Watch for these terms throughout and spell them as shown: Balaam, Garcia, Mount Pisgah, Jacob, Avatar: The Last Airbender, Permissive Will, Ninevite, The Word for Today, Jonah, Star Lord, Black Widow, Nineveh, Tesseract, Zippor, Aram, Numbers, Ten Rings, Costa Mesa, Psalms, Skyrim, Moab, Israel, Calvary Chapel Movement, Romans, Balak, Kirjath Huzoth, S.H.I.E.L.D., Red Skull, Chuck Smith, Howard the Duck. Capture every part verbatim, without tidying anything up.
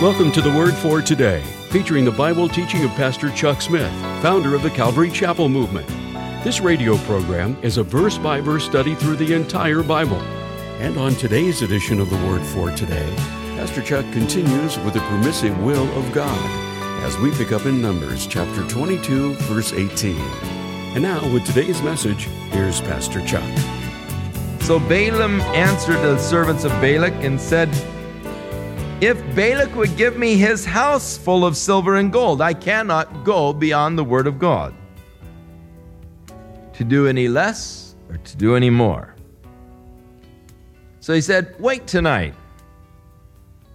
Welcome to The Word for Today, featuring the Bible teaching of Pastor Chuck Smith, founder of the Calvary Chapel Movement. This radio program is a verse-by-verse study through the entire Bible. And on today's edition of The Word for Today, Pastor Chuck continues with the permissive will of God as we pick up in Numbers chapter twenty-two, verse eighteen. And now, with today's message, here's Pastor Chuck. So Balaam answered the servants of Balak and said, "If Balak would give me his house full of silver and gold, I cannot go beyond the word of God to do any less or to do any more." So he said, "Wait tonight,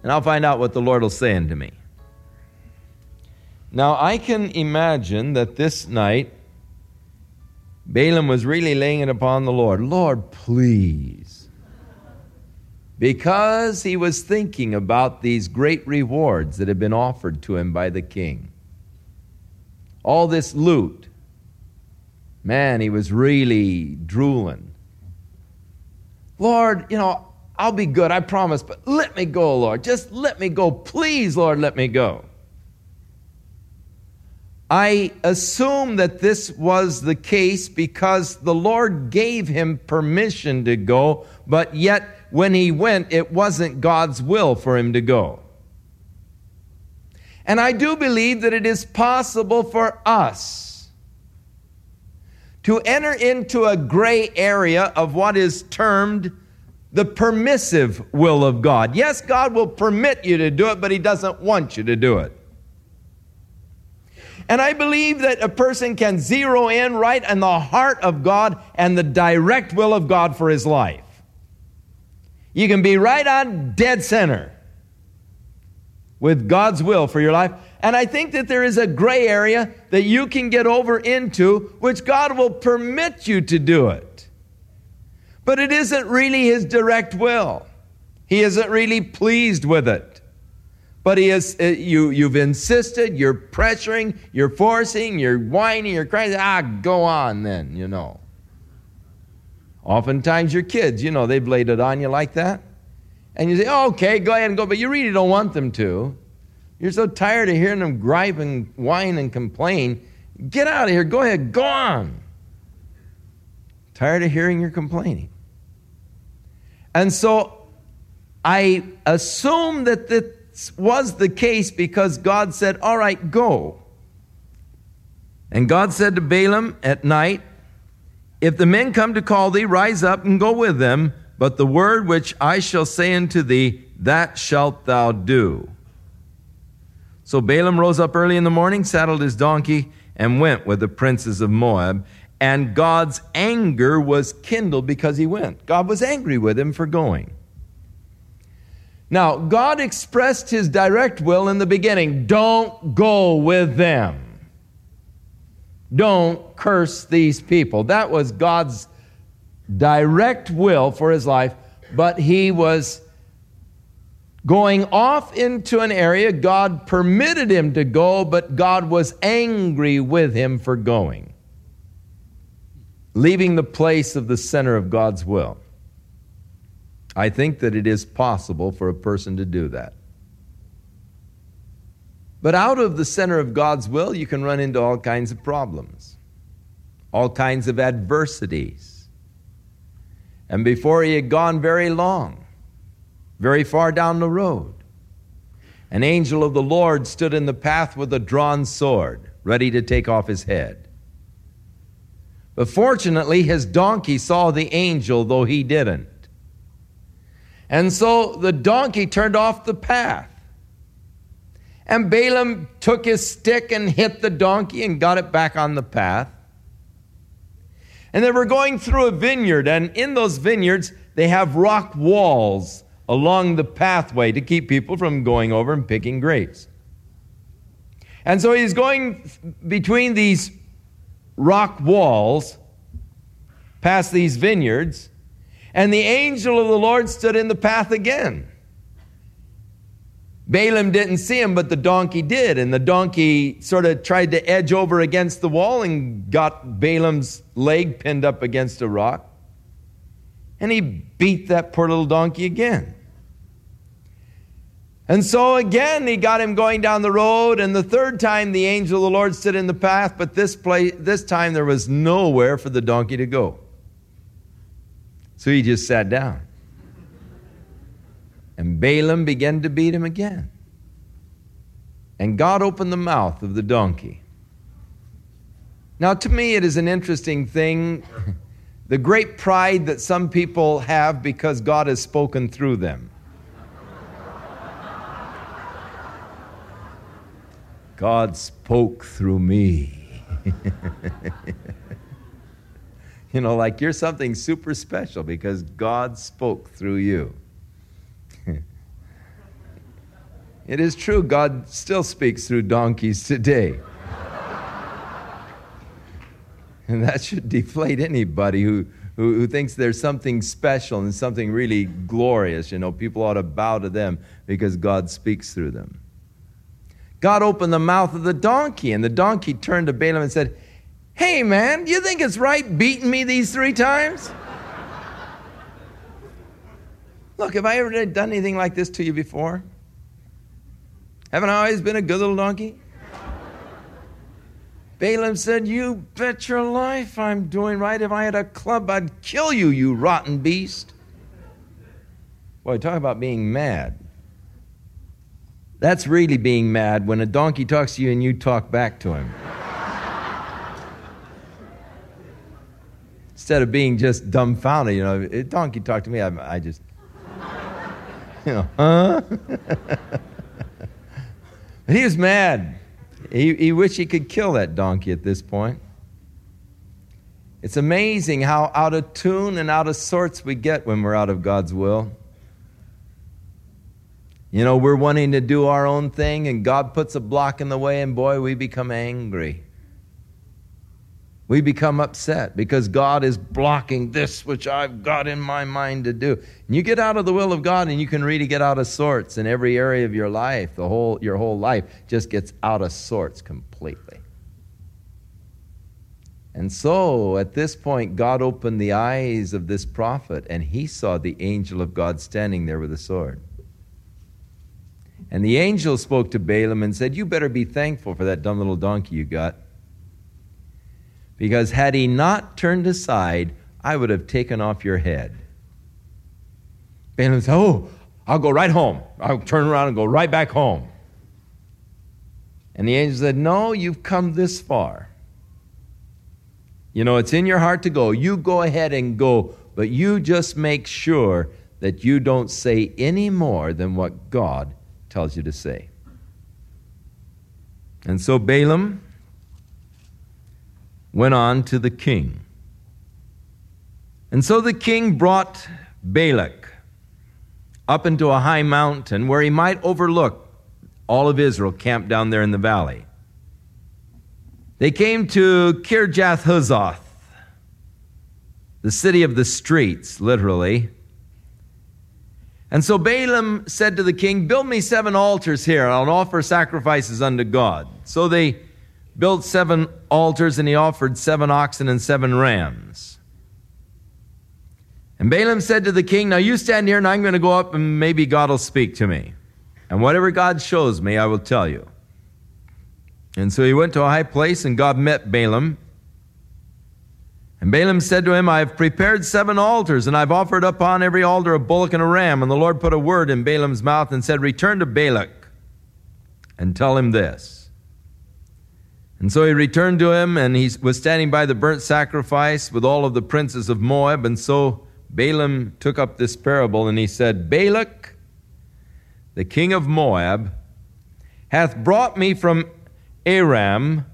and I'll find out what the Lord will say unto me." Now, I can imagine that this night, Balaam was really laying it upon the Lord. "Lord, please." Because he was thinking about these great rewards that had been offered to him by the king. All this loot. Man, he was really drooling. "Lord, you know, I'll be good, I promise, but let me go, Lord. Just let me go. Please, Lord, let me go." I assume that this was the case because the Lord gave him permission to go, but yet when he went, it wasn't God's will for him to go. And I do believe that it is possible for us to enter into a gray area of what is termed the permissive will of God. Yes, God will permit you to do it, but he doesn't want you to do it. And I believe that a person can zero in right on the heart of God and the direct will of God for his life. You can be right on dead center with God's will for your life. And I think that there is a gray area that you can get over into, which God will permit you to do it. But it isn't really his direct will. He isn't really pleased with it. But he is, you, you've insisted, you're pressuring, you're forcing, you're whining, you're crying. "Ah, go on then," you know. Oftentimes your kids, you know, they've laid it on you like that. And you say, "Oh, okay, go ahead and go." But you really don't want them to. You're so tired of hearing them gripe and whine and complain. "Get out of here. Go ahead. Go on." Tired of hearing your complaining. And so I assume that the was the case because God said, "All right, go." And God said to Balaam at night, "If the men come to call thee, rise up and go with them, but the word which I shall say unto thee, that shalt thou do." So Balaam rose up early in the morning, saddled his donkey, and went with the princes of Moab. And God's anger was kindled because he went. God was angry with him for going. Now, God expressed his direct will in the beginning. Don't go with them. Don't curse these people. That was God's direct will for his life, but he was going off into an area. God permitted him to go, but God was angry with him for going, leaving the place of the center of God's will. I think that it is possible for a person to do that. But out of the center of God's will, you can run into all kinds of problems, all kinds of adversities. And before he had gone very long, very far down the road, an angel of the Lord stood in the path with a drawn sword, ready to take off his head. But fortunately, his donkey saw the angel, though he didn't. And so the donkey turned off the path. And Balaam took his stick and hit the donkey and got it back on the path. And they were going through a vineyard, and in those vineyards, they have rock walls along the pathway to keep people from going over and picking grapes. And so he's going between these rock walls, past these vineyards, and the angel of the Lord stood in the path again. Balaam didn't see him, but the donkey did. And the donkey sort of tried to edge over against the wall and got Balaam's leg pinned up against a rock. And he beat that poor little donkey again. And so again, he got him going down the road. And the third time, the angel of the Lord stood in the path. But this place, this time there was nowhere for the donkey to go. So he just sat down. And Balaam began to beat him again. And God opened the mouth of the donkey. Now, to me, it is an interesting thing, the great pride that some people have because God has spoken through them. God spoke through me. You know, like you're something super special because God spoke through you. It is true, God still speaks through donkeys today. And that should deflate anybody who, who, who thinks there's something special and something really glorious. You know, people ought to bow to them because God speaks through them. God opened the mouth of the donkey, and the donkey turned to Balaam and said, "Hey, man, you think it's right beating me these three times? Look, have I ever done anything like this to you before? Haven't I always been a good little donkey?" Balaam said, "You bet your life I'm doing right. If I had a club, I'd kill you, you rotten beast." Boy, talk about being mad. That's really being mad when a donkey talks to you and you talk back to him. Instead of being just dumbfounded, you know, a donkey talked to me, I, I just, you know, huh? He was mad. He, he wished he could kill that donkey at this point. It's amazing how out of tune and out of sorts we get when we're out of God's will. You know, we're wanting to do our own thing, and God puts a block in the way, and boy, we become angry. We become upset because God is blocking this which I've got in my mind to do. And you get out of the will of God, and you can really get out of sorts in every area of your life. The whole your whole life just gets out of sorts completely. And so at this point, God opened the eyes of this prophet, and he saw the angel of God standing there with a sword. And the angel spoke to Balaam and said, "You better be thankful for that dumb little donkey you got. Because had he not turned aside, I would have taken off your head." Balaam said, "Oh, I'll go right home. I'll turn around and go right back home." And the angel said, "No, you've come this far. You know, it's in your heart to go. You go ahead and go, but you just make sure that you don't say any more than what God tells you to say." And so Balaam went on to the king. And so the king brought Balak up into a high mountain where he might overlook all of Israel camped down there in the valley. They came to Kirjath Huzoth, the city of the streets, literally. And so Balaam said to the king, "Build me seven altars here, and I'll offer sacrifices unto God." So they built seven altars, and he offered seven oxen and seven rams. And Balaam said to the king, "Now you stand here, and I'm going to go up, and maybe God will speak to me. And whatever God shows me, I will tell you." And so he went to a high place, and God met Balaam. And Balaam said to him, "I have prepared seven altars, and I've offered upon every altar a bullock and a ram." And the Lord put a word in Balaam's mouth and said, "Return to Balak and tell him this." And so he returned to him, and he was standing by the burnt sacrifice with all of the princes of Moab. And so Balaam took up this parable, and he said, "Balak, the king of Moab, hath brought me from Aram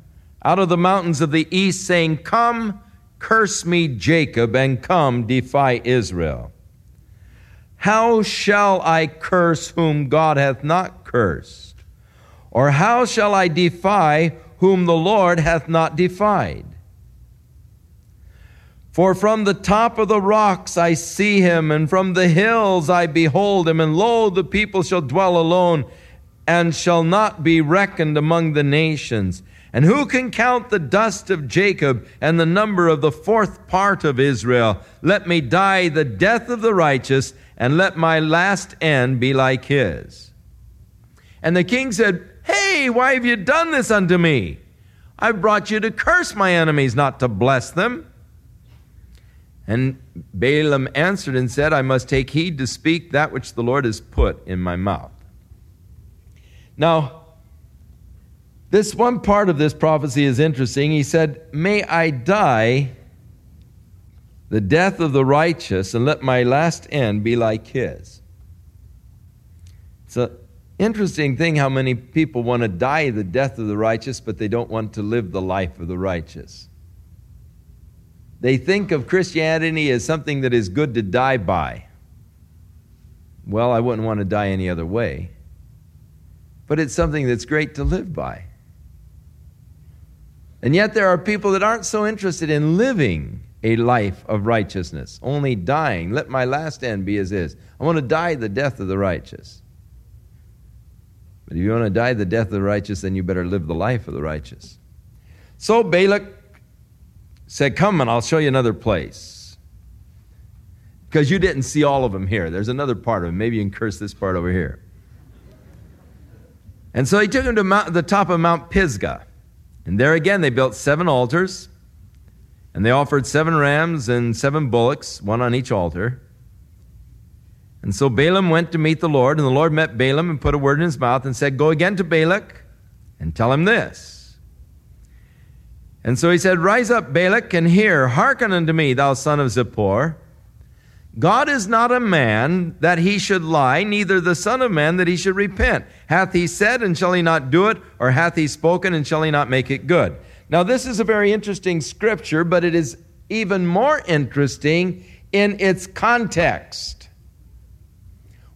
out of the mountains of the east, saying, 'Come, curse me, Jacob, and come, defy Israel.' How shall I curse whom God hath not cursed? Or how shall I defy whom the Lord hath not defied? For from the top of the rocks I see him, and from the hills I behold him. And lo, the people shall dwell alone, and shall not be reckoned among the nations. And who can count the dust of Jacob, and the number of the fourth part of Israel? Let me die the death of the righteous, and let my last end be like his." And the king said, hey, why have you done this unto me? I've brought you to curse my enemies, not to bless them. And Balaam answered and said, I must take heed to speak that which the Lord has put in my mouth. Now, this one part of this prophecy is interesting. He said, may I die the death of the righteous, and let my last end be like his. It's an interesting thing how many people want to die the death of the righteous, but they don't want to live the life of the righteous. They think of Christianity as something that is good to die by. Well, I wouldn't want to die any other way. But it's something that's great to live by. And yet there are people that aren't so interested in living a life of righteousness, only dying. Let my last end be as is. I want to die the death of the righteous. But if you want to die the death of the righteous, then you better live the life of the righteous. So Balak said, come and I'll show you another place. Because you didn't see all of them here. There's another part of them. Maybe you can curse this part over here. And so he took him to Mount, the top of Mount Pisgah. And there again they built seven altars. And they offered seven rams and seven bullocks, one on each altar. And so Balaam went to meet the Lord, and the Lord met Balaam and put a word in his mouth and said, go again to Balak and tell him this. And so he said, rise up, Balak, and hear, hearken unto me, thou son of Zippor. God is not a man that he should lie, neither the son of man that he should repent. Hath he said, and shall he not do it? Or hath he spoken, and shall he not make it good? Now, this is a very interesting scripture, but it is even more interesting in its context.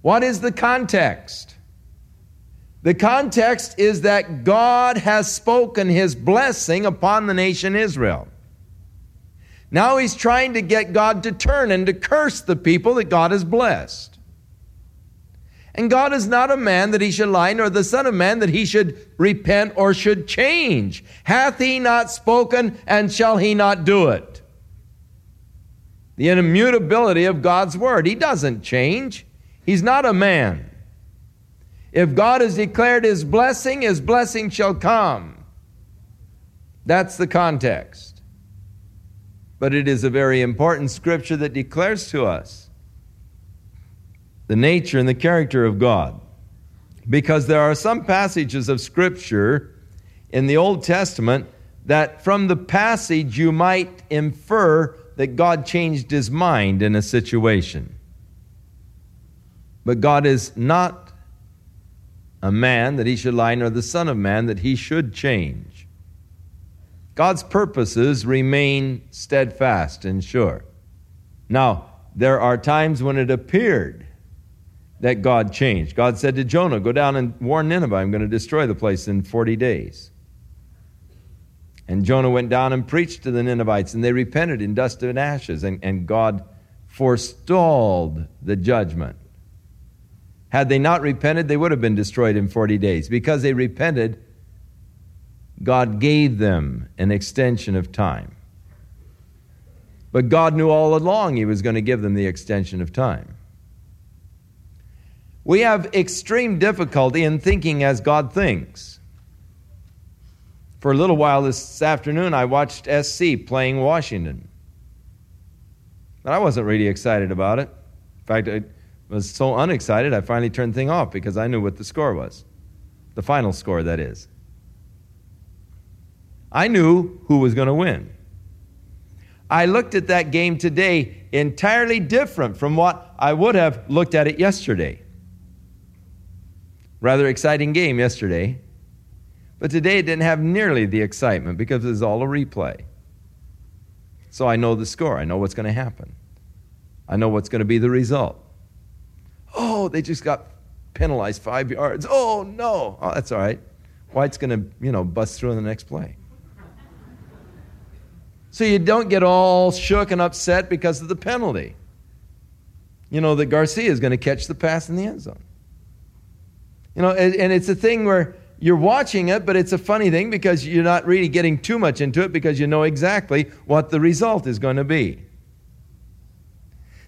What is the context? The context is that God has spoken his blessing upon the nation Israel. Now he's trying to get God to turn and to curse the people that God has blessed. And God is not a man that he should lie, nor the son of man that he should repent or should change. Hath he not spoken, and shall he not do it? The immutability of God's word. He doesn't change. He's not a man. If God has declared his blessing, his blessing shall come. That's the context. But it is a very important scripture that declares to us the nature and the character of God. Because there are some passages of Scripture in the Old Testament that from the passage you might infer that God changed his mind in a situation. But God is not a man that he should lie, nor the son of man that he should change. God's purposes remain steadfast and sure. Now, there are times when it appeared that God changed. God said to Jonah, go down and warn Nineveh, I'm going to destroy the place in forty days. And Jonah went down and preached to the Ninevites, and they repented in dust and ashes, and, and God forestalled the judgment. Had they not repented, they would have been destroyed in forty days. Because they repented, God gave them an extension of time. But God knew all along he was going to give them the extension of time. We have extreme difficulty in thinking as God thinks. For a little while this afternoon, I watched S C playing Washington. But I wasn't really excited about it. In fact, I was so unexcited, I finally turned the thing off because I knew what the score was. The final score, that is. I knew who was going to win. I looked at that game today entirely different from what I would have looked at it yesterday. Rather exciting game yesterday. But today it didn't have nearly the excitement because it was all a replay. So I know the score. I know what's going to happen. I know what's going to be the result. Oh, they just got penalized five yards. Oh, no. Oh, that's all right. White's going to, you know, bust through in the next play. So you don't get all shook and upset because of the penalty. You know that Garcia is going to catch the pass in the end zone. You know, and it's a thing where you're watching it, but it's a funny thing because you're not really getting too much into it because you know exactly what the result is going to be.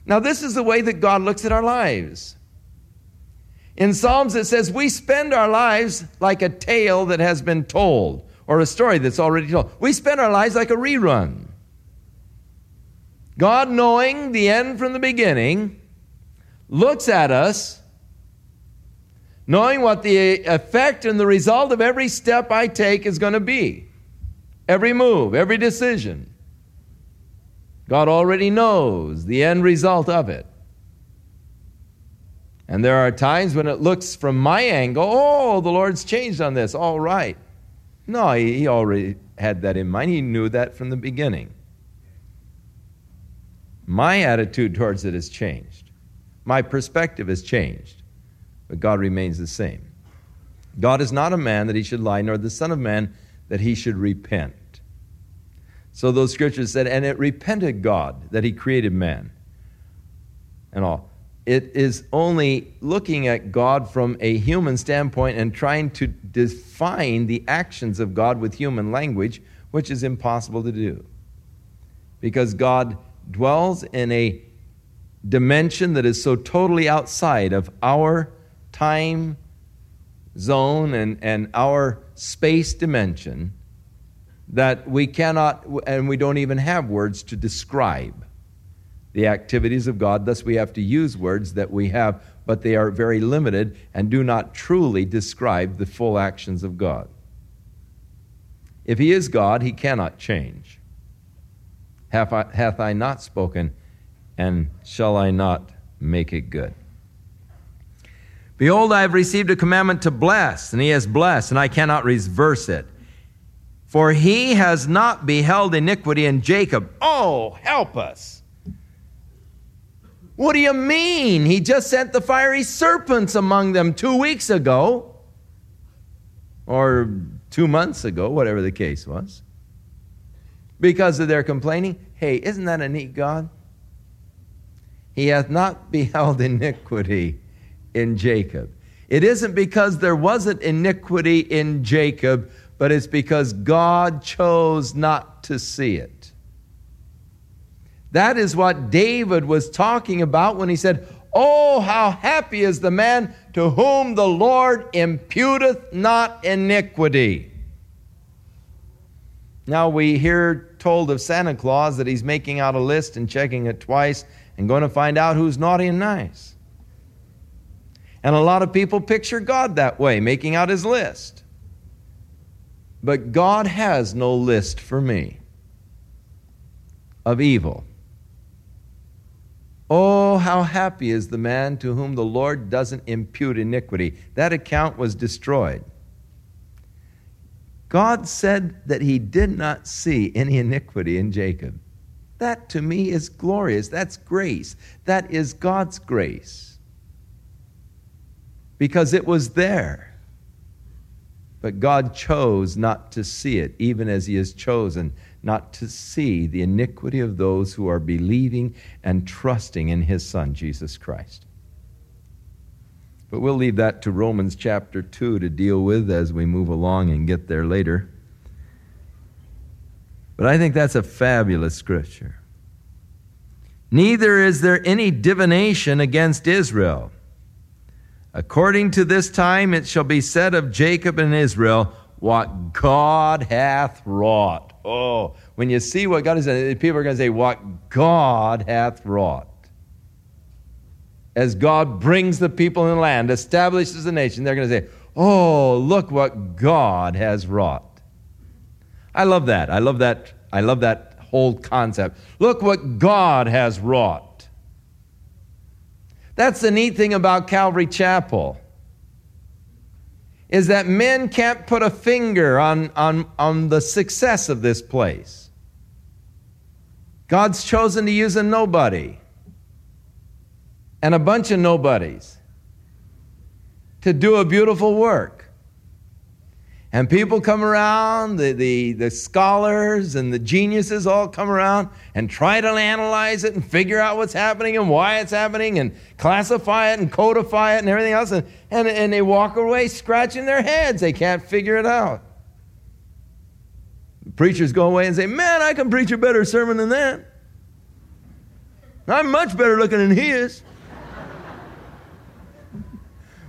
Now, this is the way that God looks at our lives. In Psalms, it says, we spend our lives like a tale that has been told, or a story that's already told. We spend our lives like a rerun. God, knowing the end from the beginning, looks at us, knowing what the effect and the result of every step I take is going to be, every move, every decision. God already knows the end result of it. And there are times when it looks from my angle, oh, the Lord's changed on this, all right. No, he, he already had that in mind. He knew that from the beginning. My attitude towards it has changed. My perspective has changed. But God remains the same. God is not a man that he should lie, nor the Son of Man that he should repent. So those scriptures said, and it repented God that he created man and all. It is only looking at God from a human standpoint and trying to define the actions of God with human language, which is impossible to do. Because God dwells in a dimension that is so totally outside of our time zone and, and our space dimension that we cannot, and we don't even have words to describe the activities of God. Thus, we have to use words that we have, but they are very limited and do not truly describe the full actions of God. If he is God, he cannot change. Hath I, hath I not spoken, and shall I not make it good? Behold, I have received a commandment to bless, and he has blessed, and I cannot reverse it. For he has not beheld iniquity in Jacob. Oh, help us! What do you mean? He just sent the fiery serpents among them two weeks ago, or two months ago, whatever the case was. Because of their complaining, hey, isn't that a neat God? He hath not beheld iniquity in Jacob. It isn't because there wasn't iniquity in Jacob, but it's because God chose not to see it. That is what David was talking about when he said, oh, how happy is the man to whom the Lord imputeth not iniquity. Now we hear told of Santa Claus that he's making out a list and checking it twice and going to find out who's naughty and nice. And a lot of people picture God that way, making out his list. But God has no list for me of evil. Oh, how happy is the man to whom the Lord doesn't impute iniquity. That account was destroyed. God said that he did not see any iniquity in Jacob. That to me is glorious. That's grace. That is God's grace. Because it was there. But God chose not to see it, even as he has chosen not to see the iniquity of those who are believing and trusting in his Son, Jesus Christ. But we'll leave that to Romans chapter two to deal with as we move along and get there later. But I think that's a fabulous scripture. Neither is there any divination against Israel. According to this time it shall be said of Jacob and Israel, what God hath wrought. Oh, when you see what God has done, people are going to say, what God hath wrought. As God brings the people in the land, establishes the nation, they're going to say, oh, look what God has wrought. I love that. I love that. I love that whole concept. Look what God has wrought. That's the neat thing about Calvary Chapel, is that men can't put a finger on, on, on the success of this place. God's chosen to use a nobody and a bunch of nobodies to do a beautiful work. And people come around, the, the, the scholars and the geniuses all come around and try to analyze it and figure out what's happening and why it's happening and classify it and codify it and everything else. And, and, and they walk away scratching their heads. They can't figure it out. The preachers go away and say, man, I can preach a better sermon than that. I'm much better looking than he is.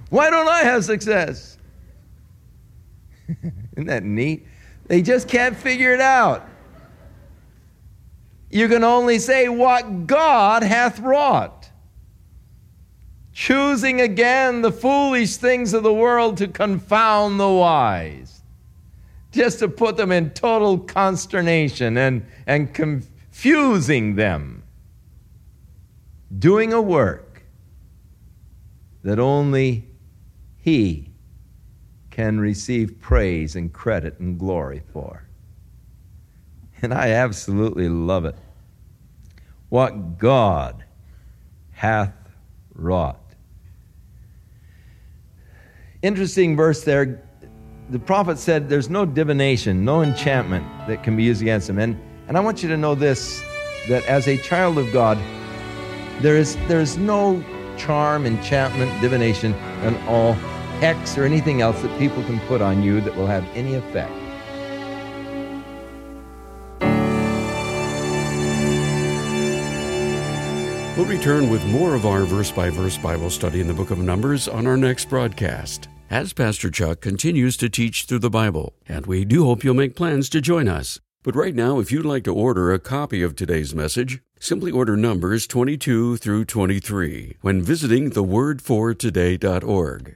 Why don't I have success? Isn't that neat? They just can't figure it out. You can only say what God hath wrought. Choosing again the foolish things of the world to confound the wise. Just to put them in total consternation and, and confusing them. Doing a work that only He can receive praise and credit and glory for. And I absolutely love it. What God hath wrought. Interesting verse there. The prophet said there's no divination, no enchantment that can be used against him. And, and I want you to know this, that as a child of God, there is there is no charm, enchantment, divination, and all X or anything else that people can put on you that will have any effect. We'll return with more of our verse-by-verse Bible study in the book of Numbers on our next broadcast, as Pastor Chuck continues to teach through the Bible, and we do hope you'll make plans to join us. But right now, if you'd like to order a copy of today's message, simply order Numbers twenty-two through twenty-three when visiting the word for today dot org.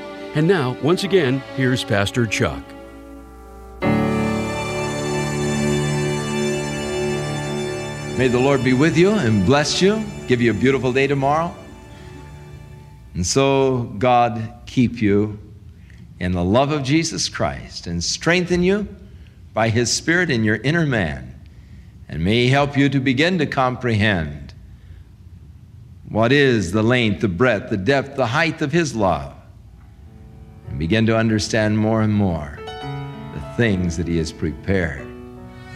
And now, once again, here's Pastor Chuck. May the Lord be with you and bless you, give you a beautiful day tomorrow. And so God keep you in the love of Jesus Christ and strengthen you by His Spirit in your inner man. And may He help you to begin to comprehend what is the length, the breadth, the depth, the height of His love. And begin to understand more and more the things that He has prepared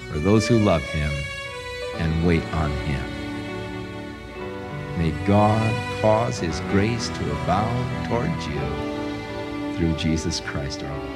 for those who love Him and wait on Him. May God cause His grace to abound towards you through Jesus Christ our Lord.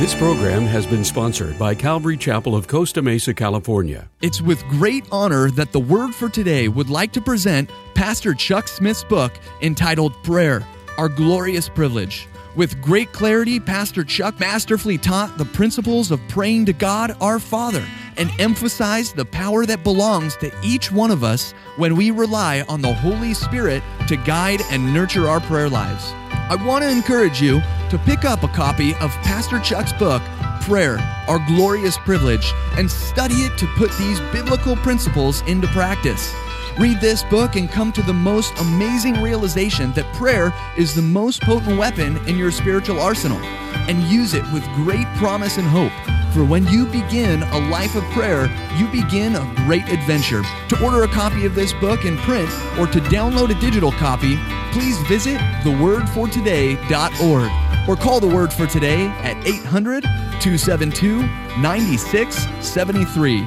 This program has been sponsored by Calvary Chapel of Costa Mesa, California. It's with great honor that The Word for Today would like to present Pastor Chuck Smith's book entitled Prayer, Our Glorious Privilege. With great clarity, Pastor Chuck masterfully taught the principles of praying to God our Father and emphasized the power that belongs to each one of us when we rely on the Holy Spirit to guide and nurture our prayer lives. I want to encourage you to pick up a copy of Pastor Chuck's book, Prayer, Our Glorious Privilege, and study it to put these biblical principles into practice. Read this book and come to the most amazing realization that prayer is the most potent weapon in your spiritual arsenal, and use it with great promise and hope. For when you begin a life of prayer, you begin a great adventure. To order a copy of this book in print or to download a digital copy, please visit the word for today dot org or call The Word for Today at eight hundred two seven two nine six seven three.